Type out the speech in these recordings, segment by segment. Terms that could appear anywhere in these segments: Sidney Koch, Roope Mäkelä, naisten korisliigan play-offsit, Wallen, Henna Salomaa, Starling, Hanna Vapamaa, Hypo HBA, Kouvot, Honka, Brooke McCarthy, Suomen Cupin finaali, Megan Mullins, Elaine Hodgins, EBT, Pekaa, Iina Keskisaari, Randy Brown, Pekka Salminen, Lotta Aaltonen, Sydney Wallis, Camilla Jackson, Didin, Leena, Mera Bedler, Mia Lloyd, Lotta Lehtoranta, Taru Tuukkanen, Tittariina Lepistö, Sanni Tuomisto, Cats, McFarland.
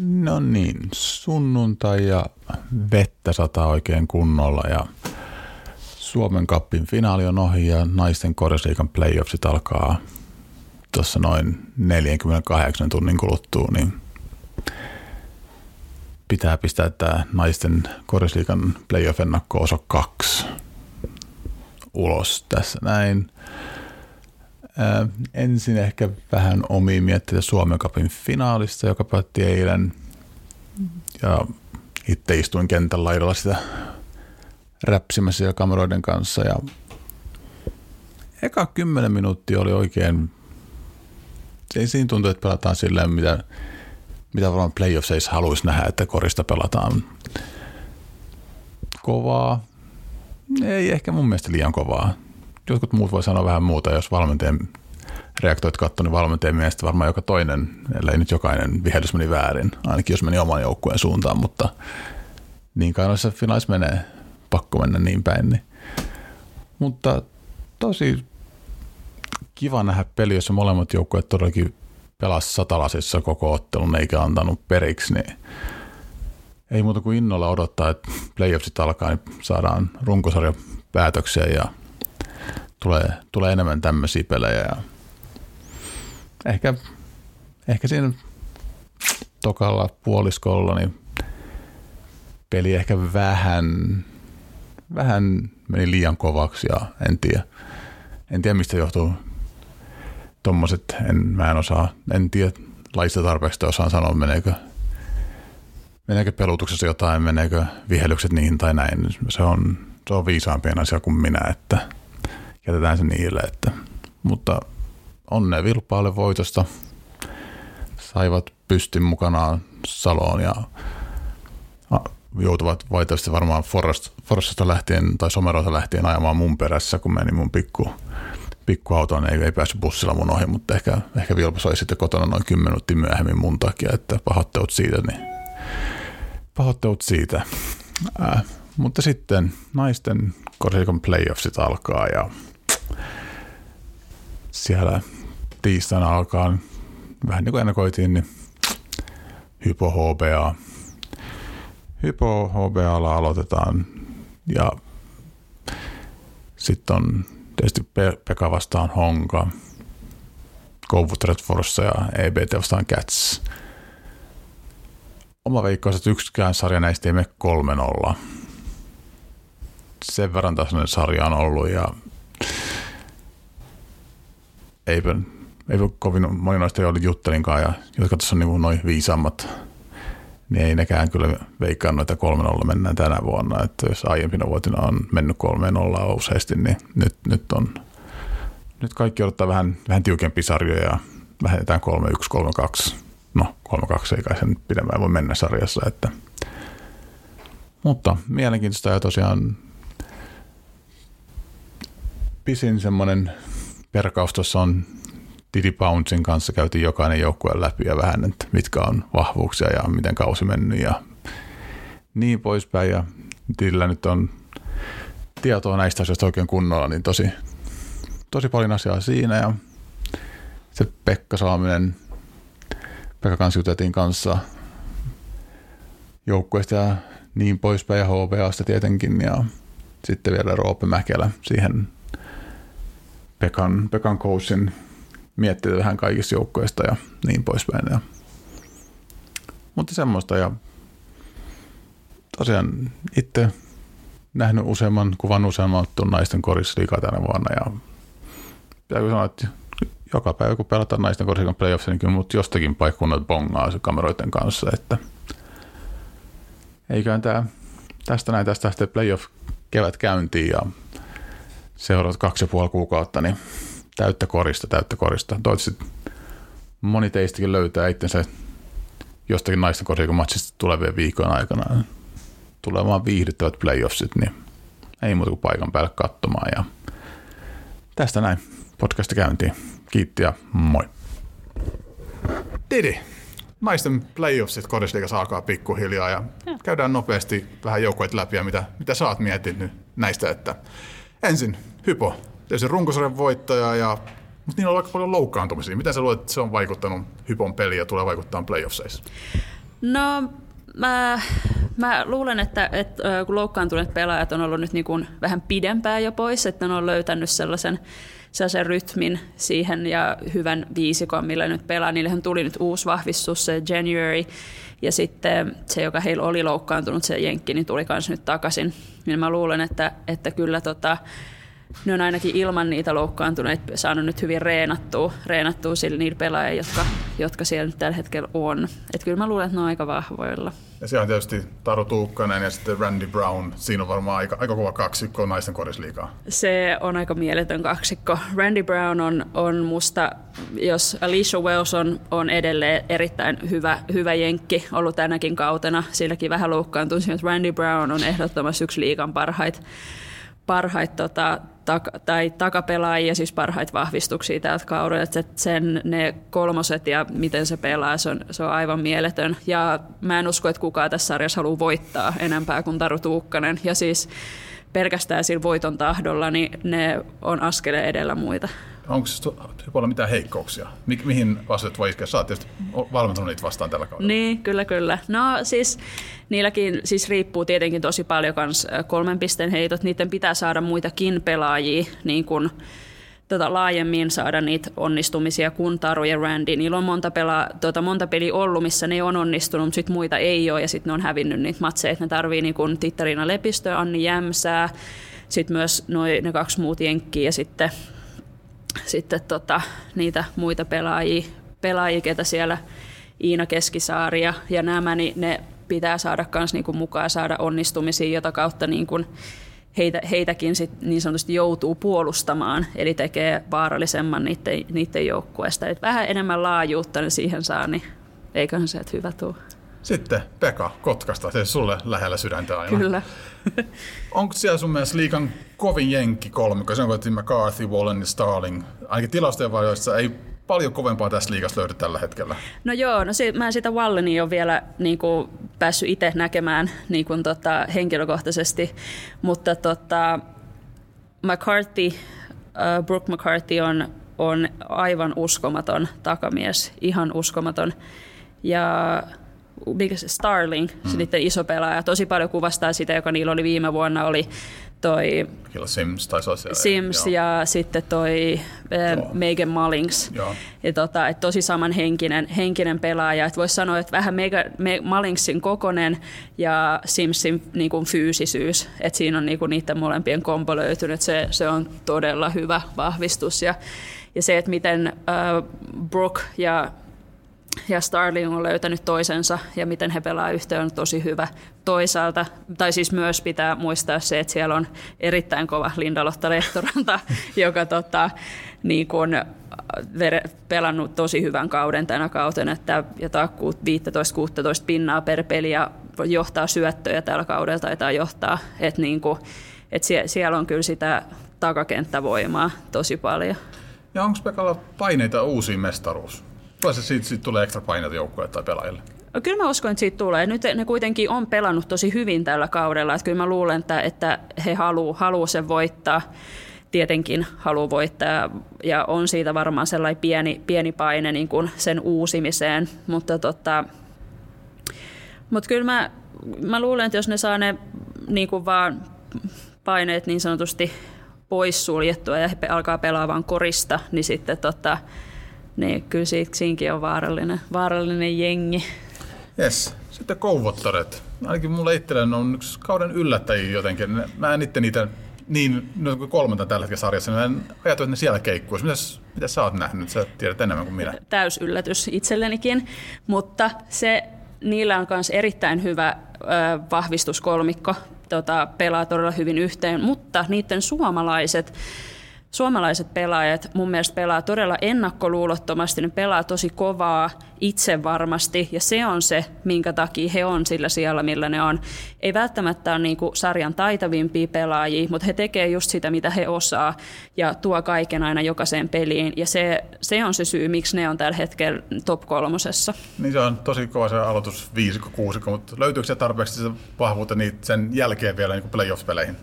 No niin, sunnuntai ja vettä sataa oikein kunnolla ja Suomen Cupin finaali on ohi ja naisten korisliigan play-offsit alkaa tuossa noin 48 tunnin kuluttua, niin pitää pistää tämä naisten korisliigan play-off-ennakko osa 2 ulos tässä näin. Ensin ehkä vähän omia mietteitä Suomen Cupin finaalista, joka päätti eilen. Ja itse istuin kentän laidalla sitä räpsimässä ja kameroiden kanssa. Ja eka 10 minuuttia oli oikein, ei siinä tuntuu, että pelataan silleen, mitä varmaan playoffseissa haluaisi nähdä, että korista pelataan kovaa. Ei ehkä mun mielestä liian kovaa. Jotkut muut voi sanoa vähän muuta, jos valmentajan reaktoit katsoi, niin valmentajan mielestä varmaan joka toinen, ellei nyt jokainen vihelys meni väärin, ainakin jos meni oman joukkueen suuntaan, mutta niin kai noissa finaalis menee, pakko mennä niin päin. Niin. Mutta tosi kiva nähdä peli, jossa molemmat joukkueet todellakin pelasivat satalasissa koko ottelun, eikä antanut periksi, niin ei muuta kuin innolla odottaa, että playoffsit alkaa, niin saadaan runkosarjan päätöksiä ja tulee enemmän tämmöisiä pelejä ja ehkä siinä tokalla puoliskolla niin peli ehkä vähän meni liian kovaksi ja en tiedä mistä johtuu tommoset, en tiedä laista tarpeeksi osaan sanoa, meneekö pelutuksessa jotain, meneekö vihelykset niihin tai näin, se on viisaampien asia kuin minä, että jätetään se niille, että, mutta onnea Vilpaalle voitosta. Saivat pystin mukanaan Saloon ja joutuvat vaitoisesti varmaan Forssasta lähtien tai Somerolta lähtien ajamaan mun perässä, kun meni mun pikkuautoon. Ei päässyt bussilla mun ohi, mutta ehkä Vilpa sai sitten kotona noin 10 minuuttia myöhemmin mun takia, että pahoittelut siitä. Mutta sitten naisten korisliigan play-offsit alkaa ja siellä tiistaina alkaa, vähän niin kuin ennakoitiin, niin Hypo HBA. Hypo HBAlla aloitetaan ja sitten on tietysti Pekaa vastaan Honka, Kouvot Forssa ja EBT vastaan Cats. Oma veikkaus, että yksikään sarja näistä ei mene 3-0. Sen verran tasainen sarja on ollut ja eipä kovin moni noista ei ole juttelinkaan, ja jotka tässä on niin noin viisammat, niin ei nekään kyllä veikkaa noita 3-0 mennään tänä vuonna, että jos aiempina vuotina on mennyt 3-0 useasti, niin nyt kaikki odottaa vähän tiukempia sarjoja ja lähdetään 3-1, 3-2. No 3-2 ei kai sen pidemmään voi mennä sarjassa, että mutta mielenkiintoista ja tosiaan pisin semmoinen perkaus tuossa on Dionne Poundsin kanssa, käytiin jokainen joukkue läpi ja vähän, että mitkä on vahvuuksia ja miten kausi mennyt ja niin poispäin. Ja Dionella nyt on tietoa näistä asioista oikein kunnolla, niin tosi paljon asiaa siinä. Ja sitten Pekka Salminen, Pekka kanssa juteltiin kanssa joukkueesta ja niin poispäin ja HBAsta tietenkin ja sitten vielä Roope Mäkelä siihen Pekan coachin miettii vähän kaikista joukkoista ja niin poispäin. Ja. Mutta semmoista ja tosiaan itse nähnyt useamman ottun naisten korisliigaa tänä vuonna ja pitääkö sanoa, että joka päivä kun pelataan naisten korisliigan playoffsia, niin kyllä mut jostakin paikkunnat bongaa se kameroiden kanssa, että eiköhän tästä sitten playoff kevät käyntiin ja seuraat 2,5 kuukautta, niin täyttä korista. Toivottavasti moni teistäkin löytää itsensä jostakin naisten korisliigan matsista tulevien viikon aikana. Tulee vaan viihdyttävät playoffsit, niin ei muuta kuin paikan päälle katsomaan. Ja tästä näin podcasti käyntiin. Kiitti ja moi. Didi. Naisten playoffsit korisliigassa alkaa pikkuhiljaa ja käydään nopeasti vähän joukkueet läpi ja mitä sä oot miettinyt näistä, että ensin Hypo, tietysti runkosarjan voittaja, mutta niillä on aika paljon loukkaantumisia. Miten sä luulet, että se on vaikuttanut Hypon peliin ja tulee vaikuttamaan playoffseissa? No mä luulen, että kun loukkaantuneet pelaajat on ollut nyt niin kuin vähän pidempään jo pois, että ne on löytänyt sellaisen rytmin siihen ja hyvän viisikon, millä nyt pelaa. Niillähän tuli nyt uusi vahvistus, se January, ja sitten se, joka heillä oli loukkaantunut, se jenkki, niin tuli myös nyt takaisin. Niin mä luulen, että kyllä ne on ainakin ilman niitä loukkaantuneita saanut nyt hyvin reenattua sillä niillä pelaajia, jotka siellä nyt tällä hetkellä on. Et kyllä mä luulen, että ne on aika vahvoilla. Ja siellä on tietysti Taru Tuukkanen ja sitten Randy Brown. Siinä on varmaan aika kova kaksikko Naisten Korisliigaa. Se on aika mieletön kaksikko. Randy Brown on musta, jos Alicia Wells on edelleen erittäin hyvä jenkki ollut tänäkin kautena. Silläkin vähän loukkaantui, että Randy Brown on ehdottomasti yksi liigan takapelaajia, siis parhaita vahvistuksia täältä kaudella. Sen ne kolmoset ja miten se pelaa, se on aivan mieletön. Ja mä en usko, että kukaan tässä sarjassa haluaa voittaa enempää kuin Taru Tuukkanen. Ja siis pelkästään sillä voiton tahdolla, niin ne on askeleen edellä muita. Onko Hypolla mitään heikkouksia? Mihin asioita voi iskeä? Sä oot tietysti valmentunut niitä vastaan tällä kaudella. Niin, kyllä. No siis niilläkin siis riippuu tietenkin tosi paljon kans kolmen pisteen heitot. Niiden pitää saada muitakin pelaajia niin kun, laajemmin saada niitä onnistumisia kuin Taru ja Randy. Niillä on monta peliä ollut, missä ne on onnistunut, mutta sitten muita ei ole ja sitten ne on hävinnyt niitä matseja. Ne tarvii niin kun Tittariina Lepistö, Anni Jämsää, sitten myös ne kaksi muut jenkkiä ja sitten niitä muita pelaajia, ketä siellä Iina Keskisaari ja nämä, niin ne pitää saada kans niinku mukaan, saada onnistumisia, jota kautta niinku heitäkin sit niin sanotusti joutuu puolustamaan, eli tekee vaarallisemman niiden joukkueesta. Et vähän enemmän laajuutta ne siihen saa, niin eiköhän se, että hyvä tuu. Sitten Pekka Kotkasta, se on sulle lähellä sydäntä aina. Kyllä. Onko siellä sun mielestä liigan kovin jenkki kolmikko? Se on kuitenkin McCarthy, Wallen ja Starling. Ainakin tilastojen varjoissa ei paljon kovempaa tässä liigassa löydy tällä hetkellä. No joo, mä en sitä Wallenia ole vielä niin kuin päässyt itse näkemään niin kuin henkilökohtaisesti, mutta Brooke McCarthy on aivan uskomaton takamies, ihan uskomaton. Ja Starling, se niiden iso pelaaja. Tosi paljon kuvastaa sitä, joka niillä oli viime vuonna, oli toi Sims ja sitten toi Megan Mullins. Ja tosi samanhenkinen pelaaja. Et voisi sanoa, että vähän Mullinsin kokonen ja Simsin niin kuin fyysisyys. Et siinä on niin kuin niiden molempien kombo löytynyt. Se on todella hyvä vahvistus. Ja se, että miten Brooke ja Starling on löytänyt toisensa ja miten he pelaa yhteen on tosi hyvä. Toisaalta, tai siis myös pitää muistaa se, että siellä on erittäin kova Lotta Lehtoranta, joka niin kun pelannut tosi hyvän kauden tänä kauten, että jotain 15-16 pinnaa per peli ja johtaa syöttöjä tällä kaudella taitaa johtaa. Että niin kun, siellä on kyllä sitä takakenttävoimaa tosi paljon. Ja onko Pekalla paineita uusiin mestaruus? Pääsee siitä tulee ekstra paineita joukkueelle tai pelaajille? Kyllä mä uskon, että siitä tulee. Nyt ne kuitenkin on pelannut tosi hyvin tällä kaudella. Että kyllä mä luulen, että he haluaa sen voittaa. Tietenkin haluaa voittaa ja on siitä varmaan sellainen pieni paine niin kuin sen uusimiseen. Mutta kyllä mä luulen, että jos ne saa ne niin kuin vaan paineet niin sanotusti pois suljettua ja he alkaa pelaamaan korista, niin sitten niin, kyllä siinäkin on vaarallinen jengi. Yes. Sitten Kouvottaret. Ainakin mulle itselleni on yksi kauden yllättäjiä jotenkin. Mä en itse niitä niin kolmanta tällä hetkellä sarjassa. Mä en ajatellut, että ne siellä keikkuisi. Mitä sä oot nähnyt? Sä tiedät enemmän kuin minä. Täys yllätys itsellenikin, mutta niillä on myös erittäin hyvä vahvistuskolmikko. Pelaa todella hyvin yhteen, mutta niiden suomalaiset pelaajat mun mielestä pelaa todella ennakkoluulottomasti, ne pelaa tosi kovaa itsevarmasti ja se on se, minkä takia he on sillä sijalla, millä ne on. Ei välttämättä ole niinku sarjan taitavimpia pelaajia, mutta he tekee just sitä, mitä he osaa ja tuo kaiken aina jokaiseen peliin ja se on se syy, miksi ne on tällä hetkellä top 3. Niin se on tosi kova se aloitus 5-6, mutta löytyykö se tarpeeksi sitä vahvuutta niitä sen jälkeen vielä niin kuin playoff-peleihin?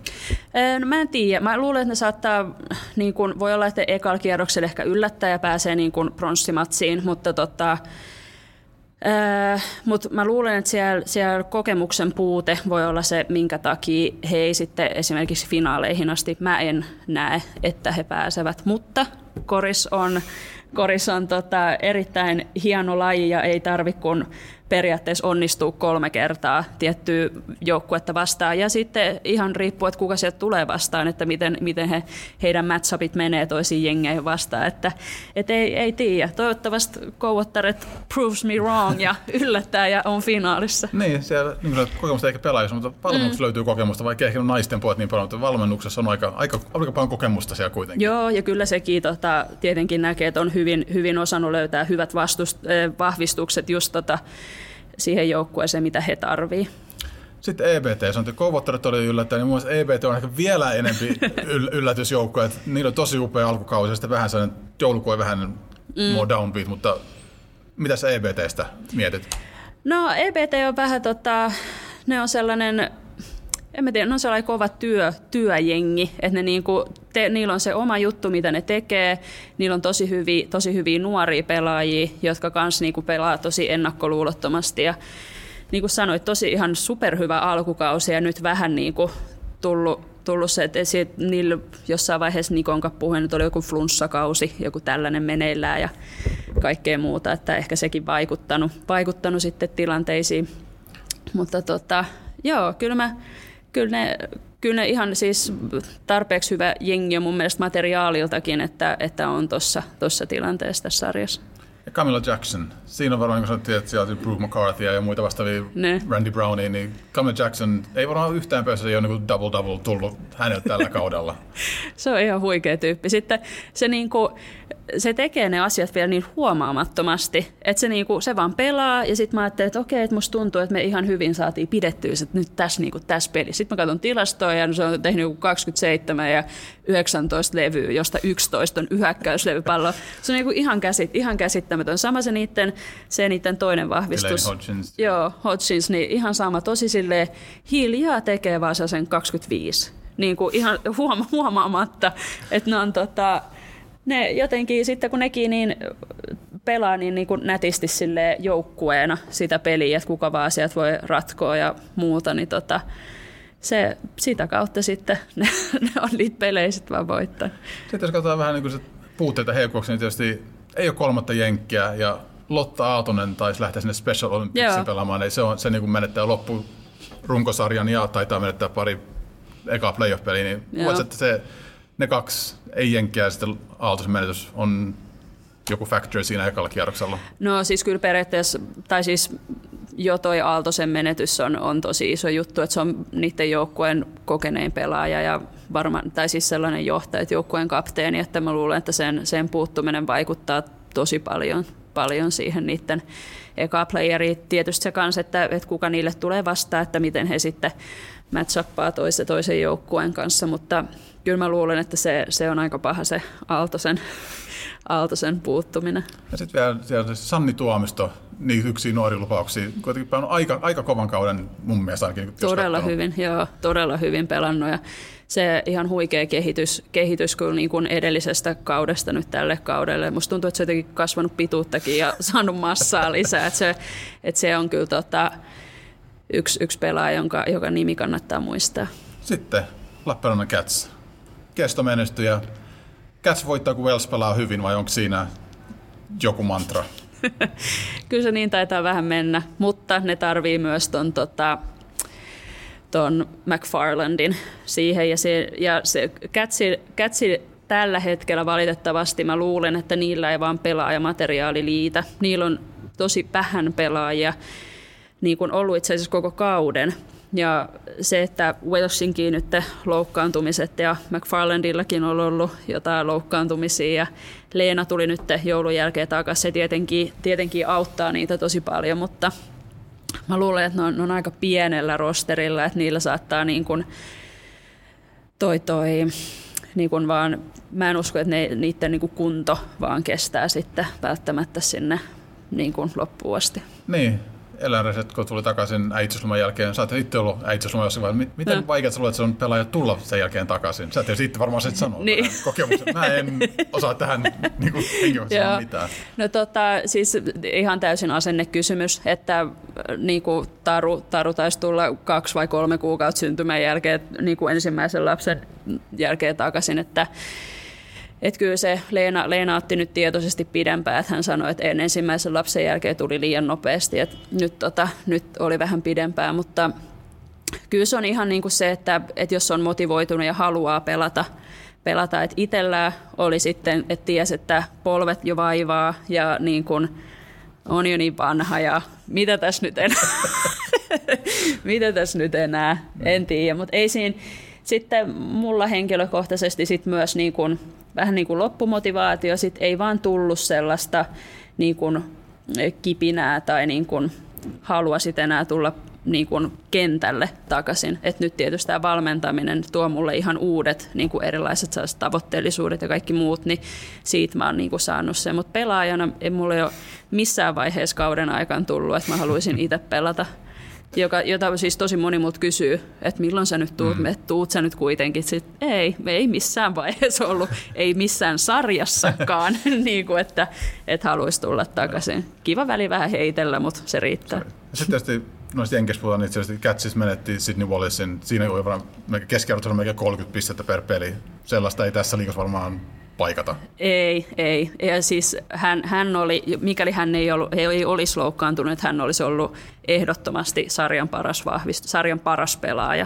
No, mä en tiedä. Mä luulen, että ne saattaa niin kun, voi olla, että ekalla kierroksella ehkä yllättää ja pääsee niin kun pronssimatsiin, mutta Mutta mä luulen, että siellä kokemuksen puute voi olla se, minkä takia he ei sitten esimerkiksi finaaleihin asti, mä en näe, että he pääsevät, mutta koris on erittäin hieno laji ja ei tarvitse kun periaatteessa onnistuu 3 kertaa tiettyä joukkuetta vastaan. Ja sitten ihan riippuu, että kuka sieltä tulee vastaan, että miten heidän matchupit menee toisiin jengeihin vastaan. Että ei tiedä. Toivottavasti kouvottaret proves me wrong ja yllättää ja on finaalissa. Niin, siellä niin kokemusta eikä pelaajissa, mutta valmennuksessa löytyy kokemusta, vaikka ehkä naisten puolet niin paljon, mutta valmennuksessa on aika paljon kokemusta siellä kuitenkin. Joo, ja kyllä sekin tietenkin näkee, että on hyvin osannut löytää hyvät vahvistukset just siihen joukkueeseen, mitä he tarvii. Sitten EBT, se on Kouvottaret oli yllättäen, niin mun mielestä EBT on ehkä vielä enempi yllätysjoukkue. Niillä on tosi upea alkukausi, ja sitten vähän sellainen joulukue, vähän more downbeat, mutta mitä sä EBTstä mietit? No EBT on vähän, ne on sellainen, en mä tiedä, ne on sellainen kova työjengi, että ne niinku, niillä on se oma juttu, mitä ne tekee. Niillä on tosi hyviä nuoria pelaajia, jotka kans niinku pelaa tosi ennakkoluulottomasti. Ja niin kuin sanoit, tosi ihan superhyvä alkukausi ja nyt vähän niinku tullut se, että niillä jossain vaiheessa Nikonka puhunut, oli joku flunssakausi, joku tällainen meneillään ja kaikkea muuta. Että ehkä sekin vaikuttanut sitten tilanteisiin. Mutta joo, kyllä ne ihan siis tarpeeksi hyvä jengi on mun mielestä materiaaliltakin, että on tuossa tilanteessa tässä sarjassa. Ja Camilla Jackson, siinä on varmaan, kun sanottiin, että siellä on Brooke McCarthy ja muita vastaavia, ne. Randy Brownia, niin Camilla Jackson ei varmaan yhtään päässä, ei ole niin double-double tullut häneltä tällä kaudella. Se on ihan huikea tyyppi. Sitten se tekee ne asiat vielä niin huomaamattomasti, että se vaan pelaa ja sitten mä ajattelin, että okei, että musta tuntuu, että me ihan hyvin saatiin pidettyä, että nyt tässä pelissä. Sitten mä katson tilastoja ja se on tehnyt 27 ja 19 levyä, josta 11 on yhäkkäyslevypallo. Se on ihan käsittämätön. Sama se niiden toinen vahvistus. Elaine Hodgins. Joo, Hodgins, niin ihan sama. Tosi silleen hiljaa tekee vaan sen 25. Niin kuin ihan huomaamatta, että ne on ne jotenkin sitten kun nekin niin pelaa niin kuin nätisti sille joukkueena sitä peliä, että kuka vaan asiat voi ratkoa ja muuta, niin se sitä kautta sitten ne on niitä pelejä sitten vaan voittaa. Sitten jos katsotaan vähän niin kuin se puutteita heikkouksia, niin tietysti ei ole 3. jenkkiä ja Lotta Aaltonen taisi lähteä sinne Special Olympicsiin pelaamaan, eli se niin kuin menettää loppurunkosarjan ja taitaa menettää pari ekaa playoff-peliä, niin voit, että ne 2 ei-jenkiä ja sitten aaltoismenetys on joku factor siinä ekalla kierroksella. No siis kyllä periaatteessa, tai siis jo toi Aaltosen menetys on tosi iso juttu, että se on niiden joukkueen kokenein pelaaja ja varmaan, tai siis sellainen johtaja, että joukkueen kapteeni, että mä luulen, että sen puuttuminen vaikuttaa tosi paljon siihen niiden eka playeriin. Tietysti se kanssa, että kuka niille tulee vastaan, että miten he sitten matchappaa toisen joukkueen kanssa, mutta kyllä mä luulen, että se on aika paha se Aaltosen puuttuminen. Ja sitten vielä Sanni Tuomisto, niin yksi nuori lupauksia, kuitenkin on aika kovan kauden mun mielestä ainakin. Todella hyvin pelannut ja se ihan huikea kehitys kyllä niin kuin edellisestä kaudesta nyt tälle kaudelle. Musta tuntuu, että se on jotenkin kasvanut pituuttakin ja saanut massaa lisää, että se on kyllä yksi pelaaja, joka nimi kannattaa muistaa. Sitten Lappeenrannan Cats. Kesto menestyy ja Cats voittaa, kun Wells pelaa hyvin, vai onko siinä joku mantra? Kyllä se niin taitaa vähän mennä, mutta ne tarvii myös ton McFarlandin siihen. Ja se Catsi tällä hetkellä valitettavasti, mä luulen, että niillä ei vaan pelaajamateriaali liitä. Niillä on tosi vähän pelaajia. Niin kuin ollut itse asiassa koko kauden. Ja se, että Walesinkin nyt loukkaantumiset ja McFarlandillakin on ollut jotain loukkaantumisia ja Leena tuli nyt joulun jälkeen takaisin. Se tietenkin auttaa niitä tosi paljon, mutta mä luulen, että ne on aika pienellä rosterilla, että niillä saattaa niin kuin niin kuin vaan, mä en usko, että niiden niin kuin kunto vaan kestää sitten välttämättä sinne niin kuin loppuun asti. Niin. eläinreiset, kun tuli takaisin äitiysloman jälkeen, sä oot itse ollut äitiysloman jossain vaiheessa. Miten vaikea sä luulet, että se on pelaajat tulla sen jälkeen takaisin? Sä et sitten varmaan sit sanoa niin. Kokemuksen. Mä en osaa tähän henkilöön mitään. No siis ihan täysin asennekysymys, että niinku Taru taisi tulla 2 vai 3 kuukautta syntymän jälkeen, niinku ensimmäisen lapsen jälkeen takaisin, että et kyllä se Leena otti nyt tietoisesti pidempään, että hän sanoi, että ensimmäisen lapsen jälkeen tuli liian nopeasti, että nyt oli vähän pidempään, mutta kyllä se on ihan niin kuin se, että jos on motivoitunut ja haluaa pelata että itsellään oli sitten, että tiesi, että polvet jo vaivaa ja niin kuin on jo niin vanha ja mitä tässä nyt enää, en tiedä, mutta ei siinä. Sitten mulla henkilökohtaisesti sit myös niin kun, vähän niin kuin loppumotivaatio, sit ei vaan tullut sellaista niin kun kipinää tai niin kun halua sit enää tulla niin kun kentälle takaisin. Et nyt tietysti tämä valmentaminen tuo mulle ihan uudet niin kun erilaiset tavoitteellisuudet ja kaikki muut, niin siitä mä oon niin kun saanut sen. Mutta pelaajana ei mulle ole missään vaiheessa kauden aikaan tullut, että mä haluaisin itse pelata. Jota siis tosi moni multa kysyy, että milloin sä nyt tuut, tuut sä nyt kuitenkin. Sitten, ei missään vaiheessa ollut, ei missään sarjassakaan, niin kuin, että haluaisi tulla takaisin. Kiva väli vähän heitellä, mutta se riittää. Sitten tietysti noista jenkespuolta, niin tietysti Catsissa menettiin Sydney Wallisin. Siinä oli varmaan keskiarvoisena melkein 30 pistettä per peli. Sellaista ei tässä liigassa varmaan paikata. Ei. Ja siis hän oli, mikäli hän ei olisi loukkaantunut, hän olisi ollut ehdottomasti sarjan paras pelaaja.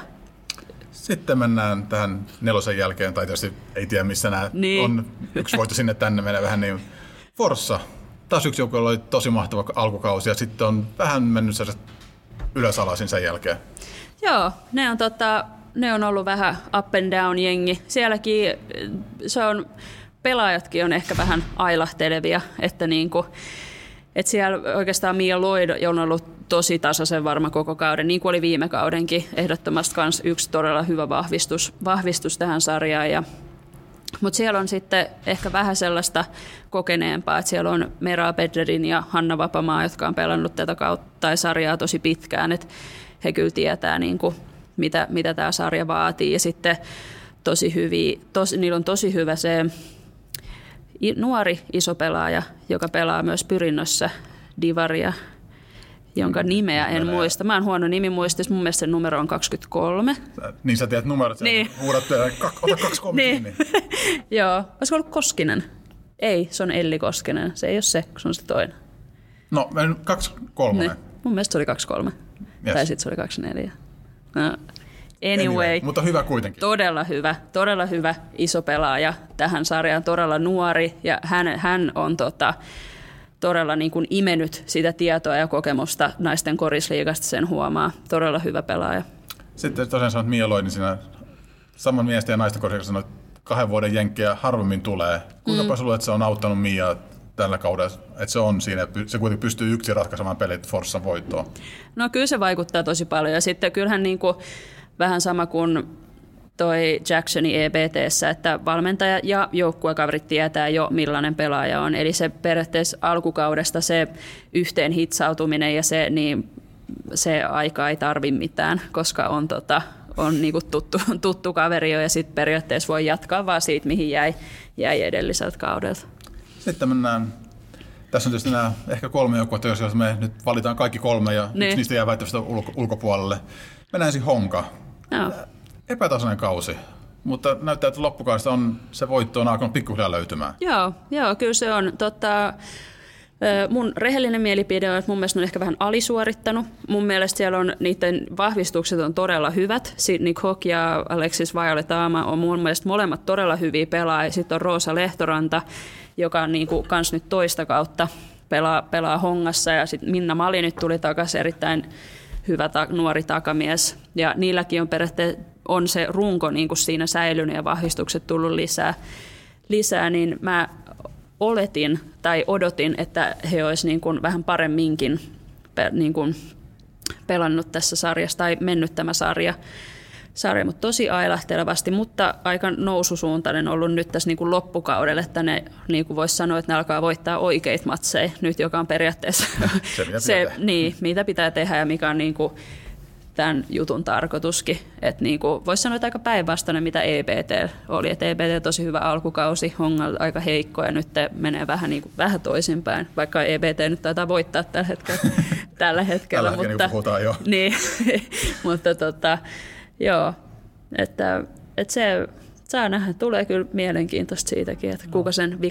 Sitten mennään tähän 4 jälkeen, tai tietysti ei tiedä missä nämä niin. On. Yksi voitto sinne tänne menee vähän niin. Forssa. Taas yksi joukko oli tosi mahtava alkukausi ja sitten on vähän mennyt ylösalaisin sen jälkeen. Joo, ne on ollut vähän up and down jengi. Sielläkin pelaajatkin on ehkä vähän ailahtelevia, että niinku siellä oikeastaan Mia Lloyd on ollut tosi tasaisen varma koko kauden, niin kuin oli viime kaudenkin, ehdottomasti kans yksi todella hyvä vahvistus tähän sarjaan ja mutta siellä on sitten ehkä vähän sellaista kokeneempaa, että siellä on Mera Bedlerin ja Hanna Vapamaa, jotka on pelannut tätä kautta tai sarjaa tosi pitkään, että he kyllä tietää niinku mitä tämä sarja vaatii. Ja sitten niillä on tosi hyvä se nuori iso pelaaja, joka pelaa myös Pyrinnössä divaria, jonka nimeä en muista. Mä oon huono nimi muistis, mun mielestä sen numero on 23. Niin sä tiedät numerot, niin. Huudat, ota 23 niin. Nimi. Joo, olisiko ollut Koskinen? Ei, se on Elli Koskinen, se ei ole se, se on se toinen. No, 23. Niin. Mun mielestä se oli 23, yes. Tai sitten se oli 24. No, anyway, mutta hyvä kuitenkin. Todella hyvä iso pelaaja tähän sarjaan, todella nuori ja hän on todella niin kuin imenyt sitä tietoa ja kokemusta naisten korisliigasta, sen huomaa. Todella hyvä pelaaja. Sitten tosiaan sanot Mia Lloyd, niin siinä saman miesten ja naisten korisliigasta sanoit 2 vuoden jenkkejä harvemmin tulee. Kuinka luulet, että se on auttanut Miaa tällä kaudella, että se on siinä, se kuitenkin pystyy yksin ratkaisemaan pelit Forssan voittoon? No kyllä se vaikuttaa tosi paljon ja sitten kyllähän niin kuin vähän sama kuin toi Jacksoni EBT:ssä, että valmentaja ja joukkuekaverit tietää jo millainen pelaaja on, eli se periaatteessa alkukaudesta se yhteen hitsautuminen ja se, niin se aika ei tarvi mitään, koska on on niinku tuttu kaveri jo ja sitten periaatteessa voi jatkaa vaan siitä, mihin jäi edelliseltä kaudelta. Sitten mennään, tässä on tietysti nämä ehkä 3 joukkuetta, jos me nyt valitaan kaikki 3 ja niin. Yksi niistä jää väittävästä ulkopuolelle. Mennään ensin Honka. No. Epätasainen kausi, mutta näyttää, että loppukaudesta se voitto on alkanut pikkuhiljaa löytymään. Joo, kyllä se on. Mun rehellinen mielipide on, että mun mielestä ne on ehkä vähän alisuorittanut. Mun mielestä siellä on, niiden vahvistukset on todella hyvät. Sidney Koch ja Alexis Violet-Aama on mun mielestä molemmat todella hyviä pelaajia. Sitten on Roosa Lehtoranta, joka on niinku kans nyt toista kautta pelaa Hongassa. Ja sitten Minna Mali nyt tuli takaisin, erittäin hyvä nuori takamies. Ja niilläkin on periaatteessa on se runko niinku siinä säilynyt ja vahvistukset tullut lisää niin mä oletin tai odotin, että he olisi niin kuin vähän paremminkin niin kuin pelannut tässä sarjassa tai mennyt tämä sarja. sarja, mutta tosi ailahtelevasti, mutta aika noususuuntainen ollut nyt tässä niin kuin loppukaudelle. Tänne niin kuin voisi sanoa, että ne alkaa voittaa oikeita matseja nyt, joka on periaatteessa se, niin, mitä pitää tehdä ja mikä on niin kuin tämän jutun tarkoituskin. Niin voisi sanoa, että aika päinvastainen, mitä EBT oli. Et EBT tosi hyvä alkukausi, Honka aika heikko ja nyt menee vähän, niin kuin, vähän toisinpäin, vaikka EBT nyt taitaa voittaa tällä hetkellä. Tällä hetkellä puhutaan jo. Niin, mutta joo, että se saa nähdä. Tulee kyllä mielenkiintoista siitäkin, että kuka sen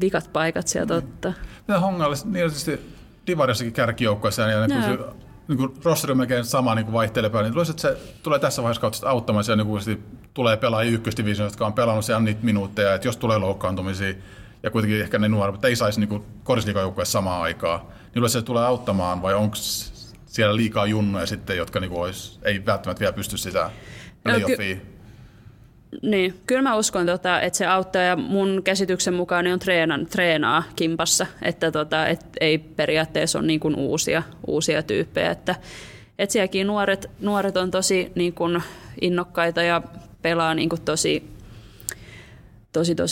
vikat paikat sieltä ottaa. Tämä Hongalle, niillä tietysti Divarissakin kärkijoukkoissa, ja niin kuin roster on melkein sama niin kuin vaihtelepäin, niin luulisin, että se tulee tässä vaiheessa kautta auttamaan siellä, niin tulee pelaajia ykkösdivisioon, jotka on pelannut siellä niitä minuutteja, että jos tulee loukkaantumisia, ja kuitenkin ehkä ne nuoret, mutta ei saisi niin korisliigajoukkoja samaan aikaan, niin luulisin, että se tulee auttamaan, vai onko siellä liikaa junnoja sitten, jotka niinku ei välttämättä vielä pysty sitä playoffia. Niin, kyllä mä uskon, että se auttaa ja mun käsityksen mukaan ne on treenaa kimpassa, että ei periaatteessa ole niin kuin uusia tyyppejä. Että sielläkin nuoret on tosi niin kuin innokkaita ja pelaa niin kuin tosi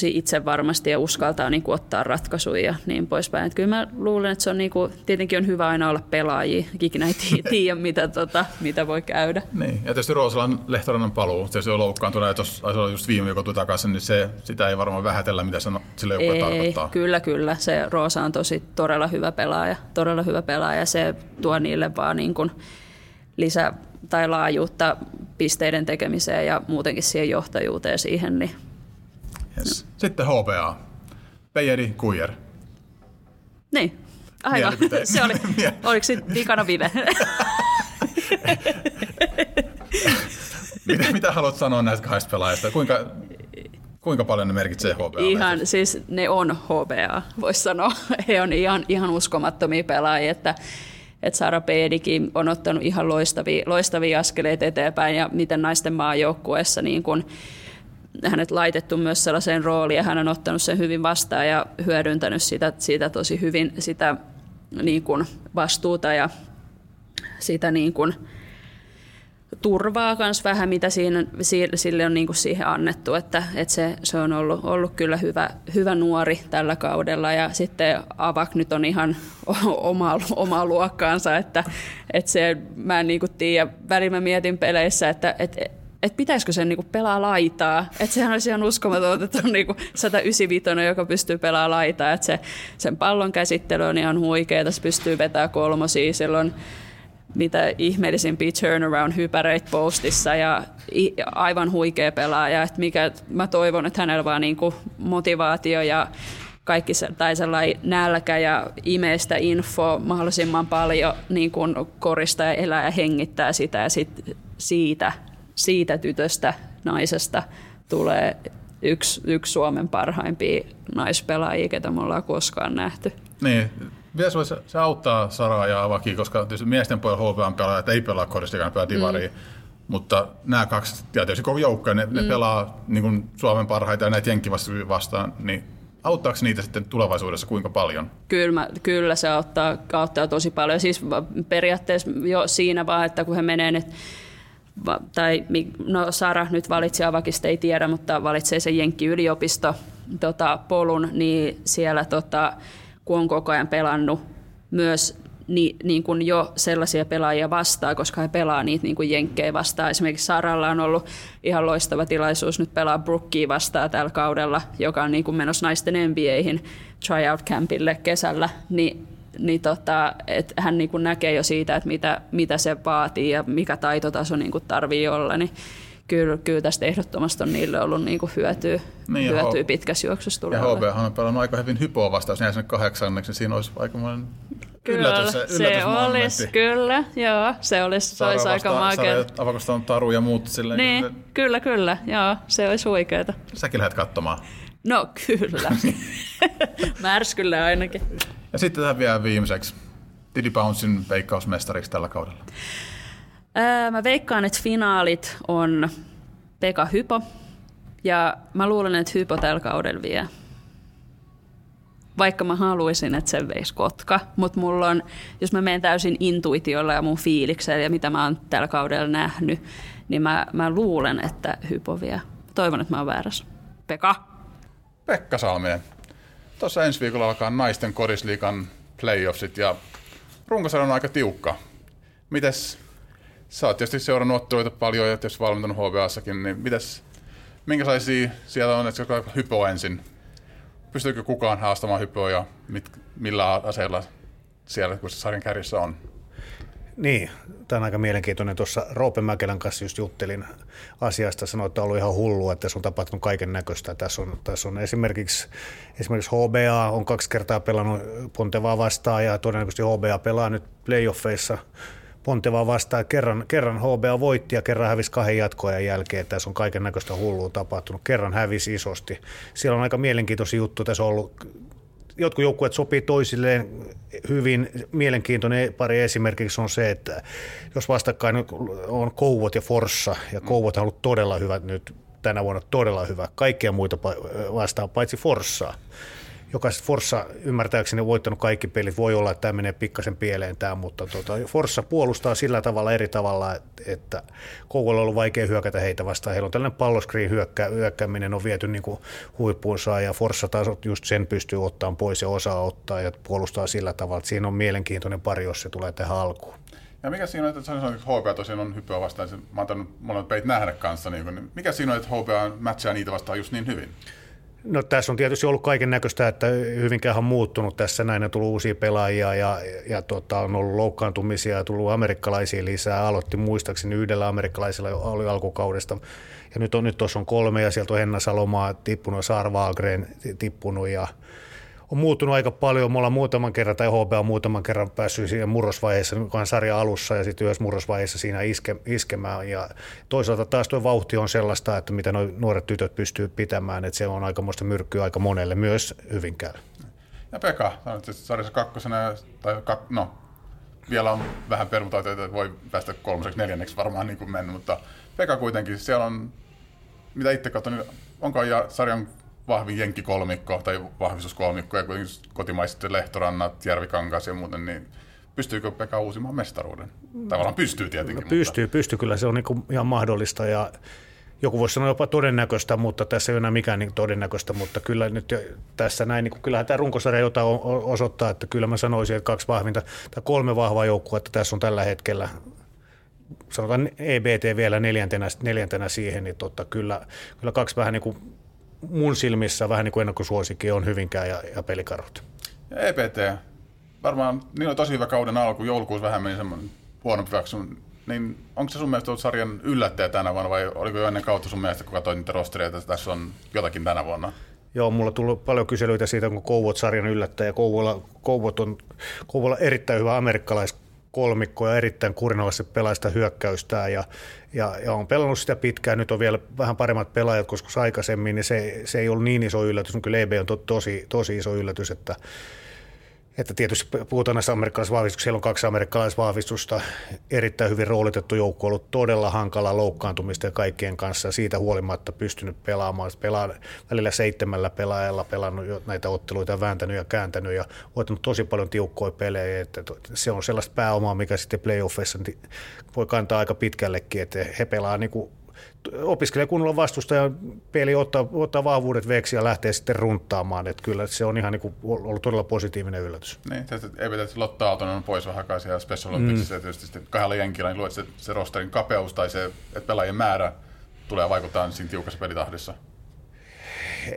itsevarmasti ja uskaltaa niin kuin ottaa ratkaisuja ja niin poispäin. Et kyllä mä luulen, että se on niin kuin, tietenkin on hyvä aina olla pelaajia. Ikinä ei tiedä, mitä voi käydä. Niin. Ja tietysti Roosa Lehtorannan paluu. Tietysti on loukkaantunut, ja tuossa just viime viikolla tuli takaisin, niin sitä ei varmaan vähätellä, mitä sille joku tarkoittaa. Kyllä. Se Roosa on tosi todella hyvä pelaaja. Se tuo niille vaan niin kuin lisää tai laajuutta pisteiden tekemiseen ja muutenkin siihen johtajuuteen siihen, niin yes. No. Sitten HBA. Peijeri, Kuijer. Niin, aivan. Se oli. Oliko se vikana vive? Mitä haluat sanoa näistä kahdesta pelaajista? Kuinka paljon ne merkitsee HBA? Ihan, siis ne on HBA, voisi sanoa. He on ihan uskomattomia pelaajia, että Sara Peedikin on ottanut ihan loistavia askeleita eteenpäin ja miten naisten maajoukkueessa niin kuin hänet laitettu myös sellaiseen rooliin ja hän on ottanut sen hyvin vastaan ja hyödyntänyt sitä tosi hyvin, sitä niin kuin vastuuta ja sitä niin kuin turvaa myös vähän, mitä sille on niin kuin siihen annettu, että se on ollut kyllä hyvä nuori tällä kaudella ja sitten Avak nyt on ihan oma luokkaansa, että se mä en niin kuin tiedä, välillä mä mietin peleissä, että pitäisikö sen niinku pelaa laitaa. Että sehän olisi ihan uskomatonta, että on niinku 195, joka pystyy pelaamaan laitaa. Että sen pallon käsittely on ihan huikeaa. Se pystyy vetämään kolmosia. Sillä on mitä ihmeellisimpiä turnaround-hypäreitä postissa ja aivan huikea pelaaja. Että mä toivon, että hänellä vaan niinku motivaatio ja kaikki tai sellainen nälkä ja imeistä info mahdollisimman paljon niin koristaa ja elää ja hengittää sitä ja siitä tytöstä, naisesta tulee yksi Suomen parhaimpia naispelaajia, ketä me ollaan koskaan nähty. Niin, vielä se auttaa Saraa ja Avakia, koska miesten puolella HBAn pelaajat ei pelaa korisliigan, pelaa divaria, mutta nämä kaksi, ja tietysti koko joukko, ne pelaa niin kuin Suomen parhaita ja näitä jenkkivastustajia vastaan, niin auttaako niitä sitten tulevaisuudessa kuinka paljon? Kyllä se auttaa tosi paljon. Siis periaatteessa jo siinä vaan, että kun he menee nyt, Sara nyt valitsi, Avakista ei tiedä, mutta valitsee sen Jenkki-yliopisto polun, niin siellä kun on koko ajan pelannut myös niin kuin jo sellaisia pelaajia vastaan, koska he pelaa niitä niin kuin jenkkejä vastaan. Esimerkiksi Saralla on ollut ihan loistava tilaisuus nyt pelaa Brookea vastaan tällä kaudella, joka on niin kuin menossa naisten NBA:hin tryout-campille kesällä, niin että hän niin kuin näkee jo siitä, että mitä se vaatii ja mikä taitotaso niin kuin tarvii olla, niin kyllä tästä ehdottomasti on niille ollut niin kuin hyötyä pitkässä juoksussa tulevalle. Ja HBAhan on pelannut aika hyvin hypoa vastaan, jos näin sen kahdeksanneksi, siinä olisi aikamoinen yllätysmomentti. Se olisi, kyllä, joo, se olisi aika makea. Avakosta on Taru ja muut silleen. Niin, kyllä, joo, se olisi huikeeta. Säkin lähdet katsomaan. No kyllä, märskyllä ainakin. Ja sitten tähän vielä viimeiseksi. Dionne Poundsin veikkausmestariksi tällä kaudella. Mä veikkaan, että finaalit on Pekka Hypo. Ja mä luulen, että Hypo tällä kaudella vie. Vaikka mä haluaisin, että sen veisi Kotka, mutta mulla on, jos mä menen täysin intuitiolla ja mun fiiliksellä ja mitä mä oon tällä kaudella nähnyt, niin mä luulen, että Hypo vie. Toivon, että mä oon väärässä. Pekka Salminen. Tuossa ensi viikolla alkaa naisten korisliigan play-offsit ja runkosarja on aika tiukka. Mites, sä oot tietysti seurannut otteluita paljon ja tietysti valmentanut HBAssakin, niin mites, minkälaisia siellä on, että Hypo ensin? Pystyykö kukaan haastamaan Hypoa ja millä aseilla siellä, kun se sarjan kärjessä on? Niin, tämä on aika mielenkiintoinen. Tuossa Roope Mäkelän kanssa just juttelin asiasta. Sanoin, että on ollut ihan hullua, että tässä on tapahtunut kaiken näköistä. Tässä on esimerkiksi HBA on 2 kertaa pelannut Pontevaa vastaan ja todennäköisesti HBA pelaa nyt playoffeissa Pontevaa vastaan. Kerran HBA voitti ja kerran hävisi 2 jatkoajan jälkeen. Tässä on kaiken näköistä hullua tapahtunut. Kerran hävisi isosti. Siellä on aika mielenkiintoisia juttuja. Tässä on ollut jotkut joukkueet sopii toisilleen hyvin. Mielenkiintoinen pari esimerkiksi on se, että jos vastakkain on Kouvot ja Forssa, ja Kouvot on ollut todella hyvät nyt tänä vuonna, todella hyvä. Kaikkia muita vastaan, paitsi Forssaa. Forssa ymmärtääkseni on voittanut kaikki pelit. Voi olla, että tämä menee pikkasen pieleen, mutta Forssa puolustaa sillä tavalla eri tavalla, että Kouvolla on ollut vaikea hyökätä heitä vastaan. Heillä on tällainen palloskriin hyökkääminen on viety niin kuin huippuunsa ja Forssa taas just sen pystyy ottamaan pois ja osaa ottaa ja puolustaa sillä tavalla. Että siinä on mielenkiintoinen pari, jos se tulee tähän alkuun. Ja mikä siinä on, että HBA tosiaan on Hypöä vastaan, mä oon tainnut molemmat peit nähdä kanssa, niin mikä siinä on, että HBA matchaa niitä vastaan just niin hyvin? No tässä on tietysti ollut kaiken näköistä, että Hyvinkään on muuttunut tässä, näin on tullut uusia pelaajia ja on ollut loukkaantumisia ja tullut amerikkalaisia lisää. Aloitti muistaakseni yhdellä amerikkalaisella oli alkukaudesta ja nyt tuossa on 3 ja sieltä on Henna Salomaa tippunut ja Saarvaagren tippunut ja on muuttunut aika paljon. Me ollaan muutaman kerran tai HB on muutaman kerran päässyt siinä murrosvaiheessa, onhan sarja alussa ja sitten yhdessä murrosvaiheessa siinä iskemään. Ja toisaalta taas tuo vauhti on sellaista, että mitä nuo nuoret tytöt pystyy pitämään, että se on aikamoista myrkkyä aika monelle, myös Hyvinkäällä. Ja Pekka, sarjassa 2, vielä on vähän permutaatioita, että voi päästä 3.–4. varmaan niin kuin mennyt, mutta Pekka kuitenkin, siellä on, mitä itse katson, niin onko ja sarjan vahvin jenkkikolmikko tai vahvistuskolmikko ja kotimaiset Lehtorannat, Järvikangas ja muuten, niin pystyykö Pekka uusimaan mestaruuden? Tavallaan pystyy tietenkin. No, pystyy kyllä, se on niin ihan mahdollista ja joku voisi sanoa jopa todennäköistä, mutta tässä ei ole enää mikään niin todennäköistä, mutta kyllä nyt tässä näin, niin kyllähän tämä runkosarja jotain osoittaa, että kyllä mä sanoisin, että 2 vahvinta tai 3 vahvaa joukkoa, että tässä on tällä hetkellä sanotaan EBT vielä neljäntenä siihen, niin kyllä 2 vähän niin kuin mun silmissä vähän niin kuin ennakkosuosikin on Hyvinkään ja Pelikarhut. Ja EBT, varmaan niillä on tosi hyvä kauden alku, joulukuussa vähän meni semmoinen huonompi jakson, niin onko se sun mielestä sarjan yllättäjä tänä vuonna vai oliko jo ennen kautta sun mielestä, kun katsoit niitä rosteria, että tässä on jotakin tänä vuonna? Joo, mulla on tullut paljon kyselyitä siitä, kun Kouvot sarjan yllättäjä. Kouvolla on erittäin hyvä amerikkalaiskolmikko ja erittäin kurinalaisesti pelaa sitä hyökkäystään ja on pelannut sitä pitkään, nyt on vielä vähän paremmat pelaajat, koska aikaisemmin niin se ei ollut niin iso yllätys, mutta kyllä EB on tosi iso yllätys, että tietysti puhutaan näistä amerikkalaisvahvistuksista, siellä on 2 amerikkalaisvahvistusta, erittäin hyvin roolitettu joukko, ollut todella hankalaa loukkaantumista ja kaikkien kanssa, siitä huolimatta pystynyt pelaamaan, pelaan välillä 7 pelaajalla, pelannut näitä otteluita, vääntänyt ja kääntänyt ja voittanut tosi paljon tiukkoja pelejä, että se on sellaista pääomaa, mikä sitten playoffissa voi kantaa aika pitkällekin, että he pelaa niin kuin opiskelee kunnolla vastusta ja peli ottaa vahvuudet veksi ja lähtee sitten runttaamaan. Että kyllä se on ihan niin kuin ollut todella positiivinen yllätys. Niin, tietysti Lotta Aaltonen on pois vähän siellä Special Olympicsissa. Tietysti 2 jenkillä, niin luet se rosterin kapeus tai se, että pelaajien määrä tulee vaikuttamaan siinä tiukassa pelitahdissa.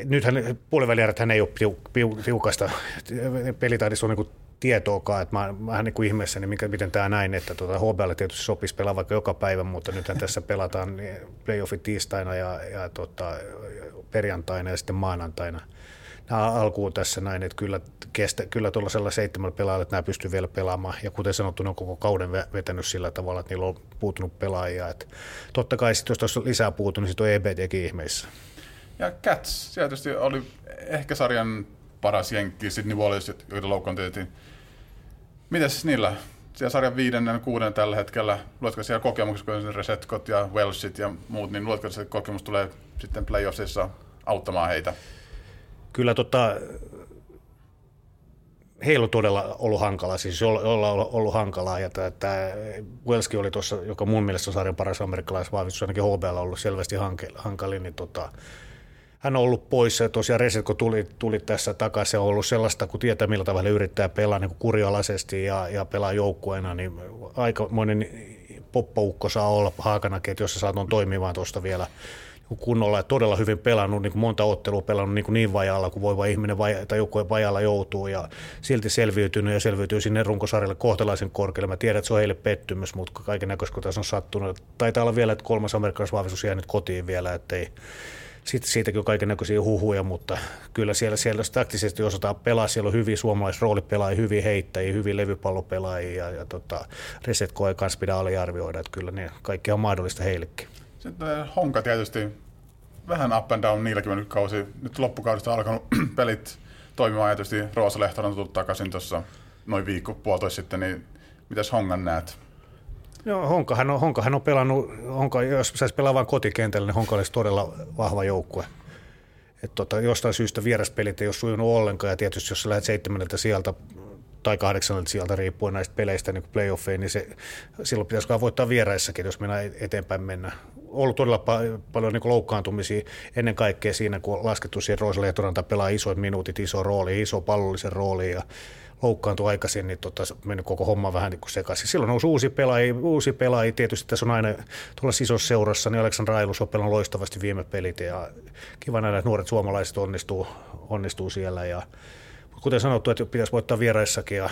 Nythän puolivälijärjethän ei ole tiukasta. Pelitahdissa on niin kuin tietoakaan, että mä oon vähän niin kuin ihmeessäni, miten tämä näin, että HBAlle tietysti sopisi pelaa vaikka joka päivä, mutta nythän tässä pelataan playoffit tiistaina ja perjantaina ja sitten maanantaina. Nämä alkuun tässä näin, että kyllä tuollaisella 7 pelaajalla, että nämä pystyy vielä pelaamaan. Ja kuten sanottu, ne on koko kauden vetänyt sillä tavalla, että niillä on puutunut pelaajia. Että totta kai sitten, jos tuossa on lisää puutunut, niin sitten on EBTkin ihmeissä. Ja Cats, siellä tietysti oli ehkä sarjan paras jenkki, Sydney Wallis, joita loukkaantuivat. Mitäs niillä? Siellä sarjan 5. ja 6. tällä hetkellä, luotko siellä kokemuksia, kun Resetkot ja Wellsit ja muut, niin luotko, että se kokemus tulee sitten playoffsissa auttamaan heitä? Kyllä heillä on todella ollut hankalaa, siis ja tämä Welskin oli tuossa, joka mun mielestä on sarjan paras amerikkalaisvahvistus, ainakin HBL on ollut selvästi hankalin, niin hän on ollut poissa ja tosiaan reset, kun tuli tässä takaisin, on ollut sellaista, kun tietää millä tavalla yrittää pelaa niin kurialaisesti ja pelaa joukkueena, niin aikamoinen poppoukko saa olla haakanakin, että jos sä saat on toimimaan tuosta vielä kunnolla ja todella hyvin pelannut, niin kuin monta ottelua pelannut niin vajalla kuin voiva ihminen tai joku vajalla joutuu ja silti selviytynyt ja selviytyy sinne runkosarjalle kohtalaisen korkealle. Mä tiedän, että se on heille pettymys, mutta kaiken näköisesti kun tässä on sattunut. Taitaa olla vielä, että kolmas amerikkalaisvahvistus jää nyt kotiin vielä, ettei siitäkin on kaiken näköisiä huhuja, mutta kyllä siellä taktisesti osataan pelaa, siellä on hyviä suomalaisroolipelaajia, hyviä heittäjiä, hyviä levypallopelaajia ja Resetko ei kanssa pidä aliarvioida, että kyllä ne kaikki on mahdollista heillekin. Sitten Honka tietysti vähän up and down niilläkin nyt kausi. Nyt loppukaudesta alkanut pelit toimimaan ja tietysti Roosa Lehtoranta tullut takaisin tuossa noin viikko puolitoista sitten, niin mitäs Honkan näet? Joo, Honkahan on pelannut, jos saisi pelaa vain kotikentällä, niin Honka olisi todella vahva joukkue. Jostain syystä vieraspelit ei ole sujunut ollenkaan ja tietysti jos sä lähdet 7. sieltä tai 8. sieltä riippuen näistä peleistä niin playoffeihin, niin silloin pitäisi voittaa vieraissakin, jos mennään eteenpäin mennä. On ollut todella paljon niin loukkaantumisia ennen kaikkea siinä, kun on laskettu siihen Roosa Lehtoranta pelaa isoit minuutit, iso rooli, iso pallollisen rooli ja loukkaantui aikaisin, niin mennyt koko homma vähän niin sekaisin. Silloin nousi uusi pelaaja. Tietysti tässä on aina tuollaisessa isossa seurassa, niin Aleksandra Ailus on pelannut loistavasti viime pelit ja kiva nähdä, että nuoret suomalaiset onnistuu siellä ja kuten sanottu, että pitäisi voittaa vieraissakin ja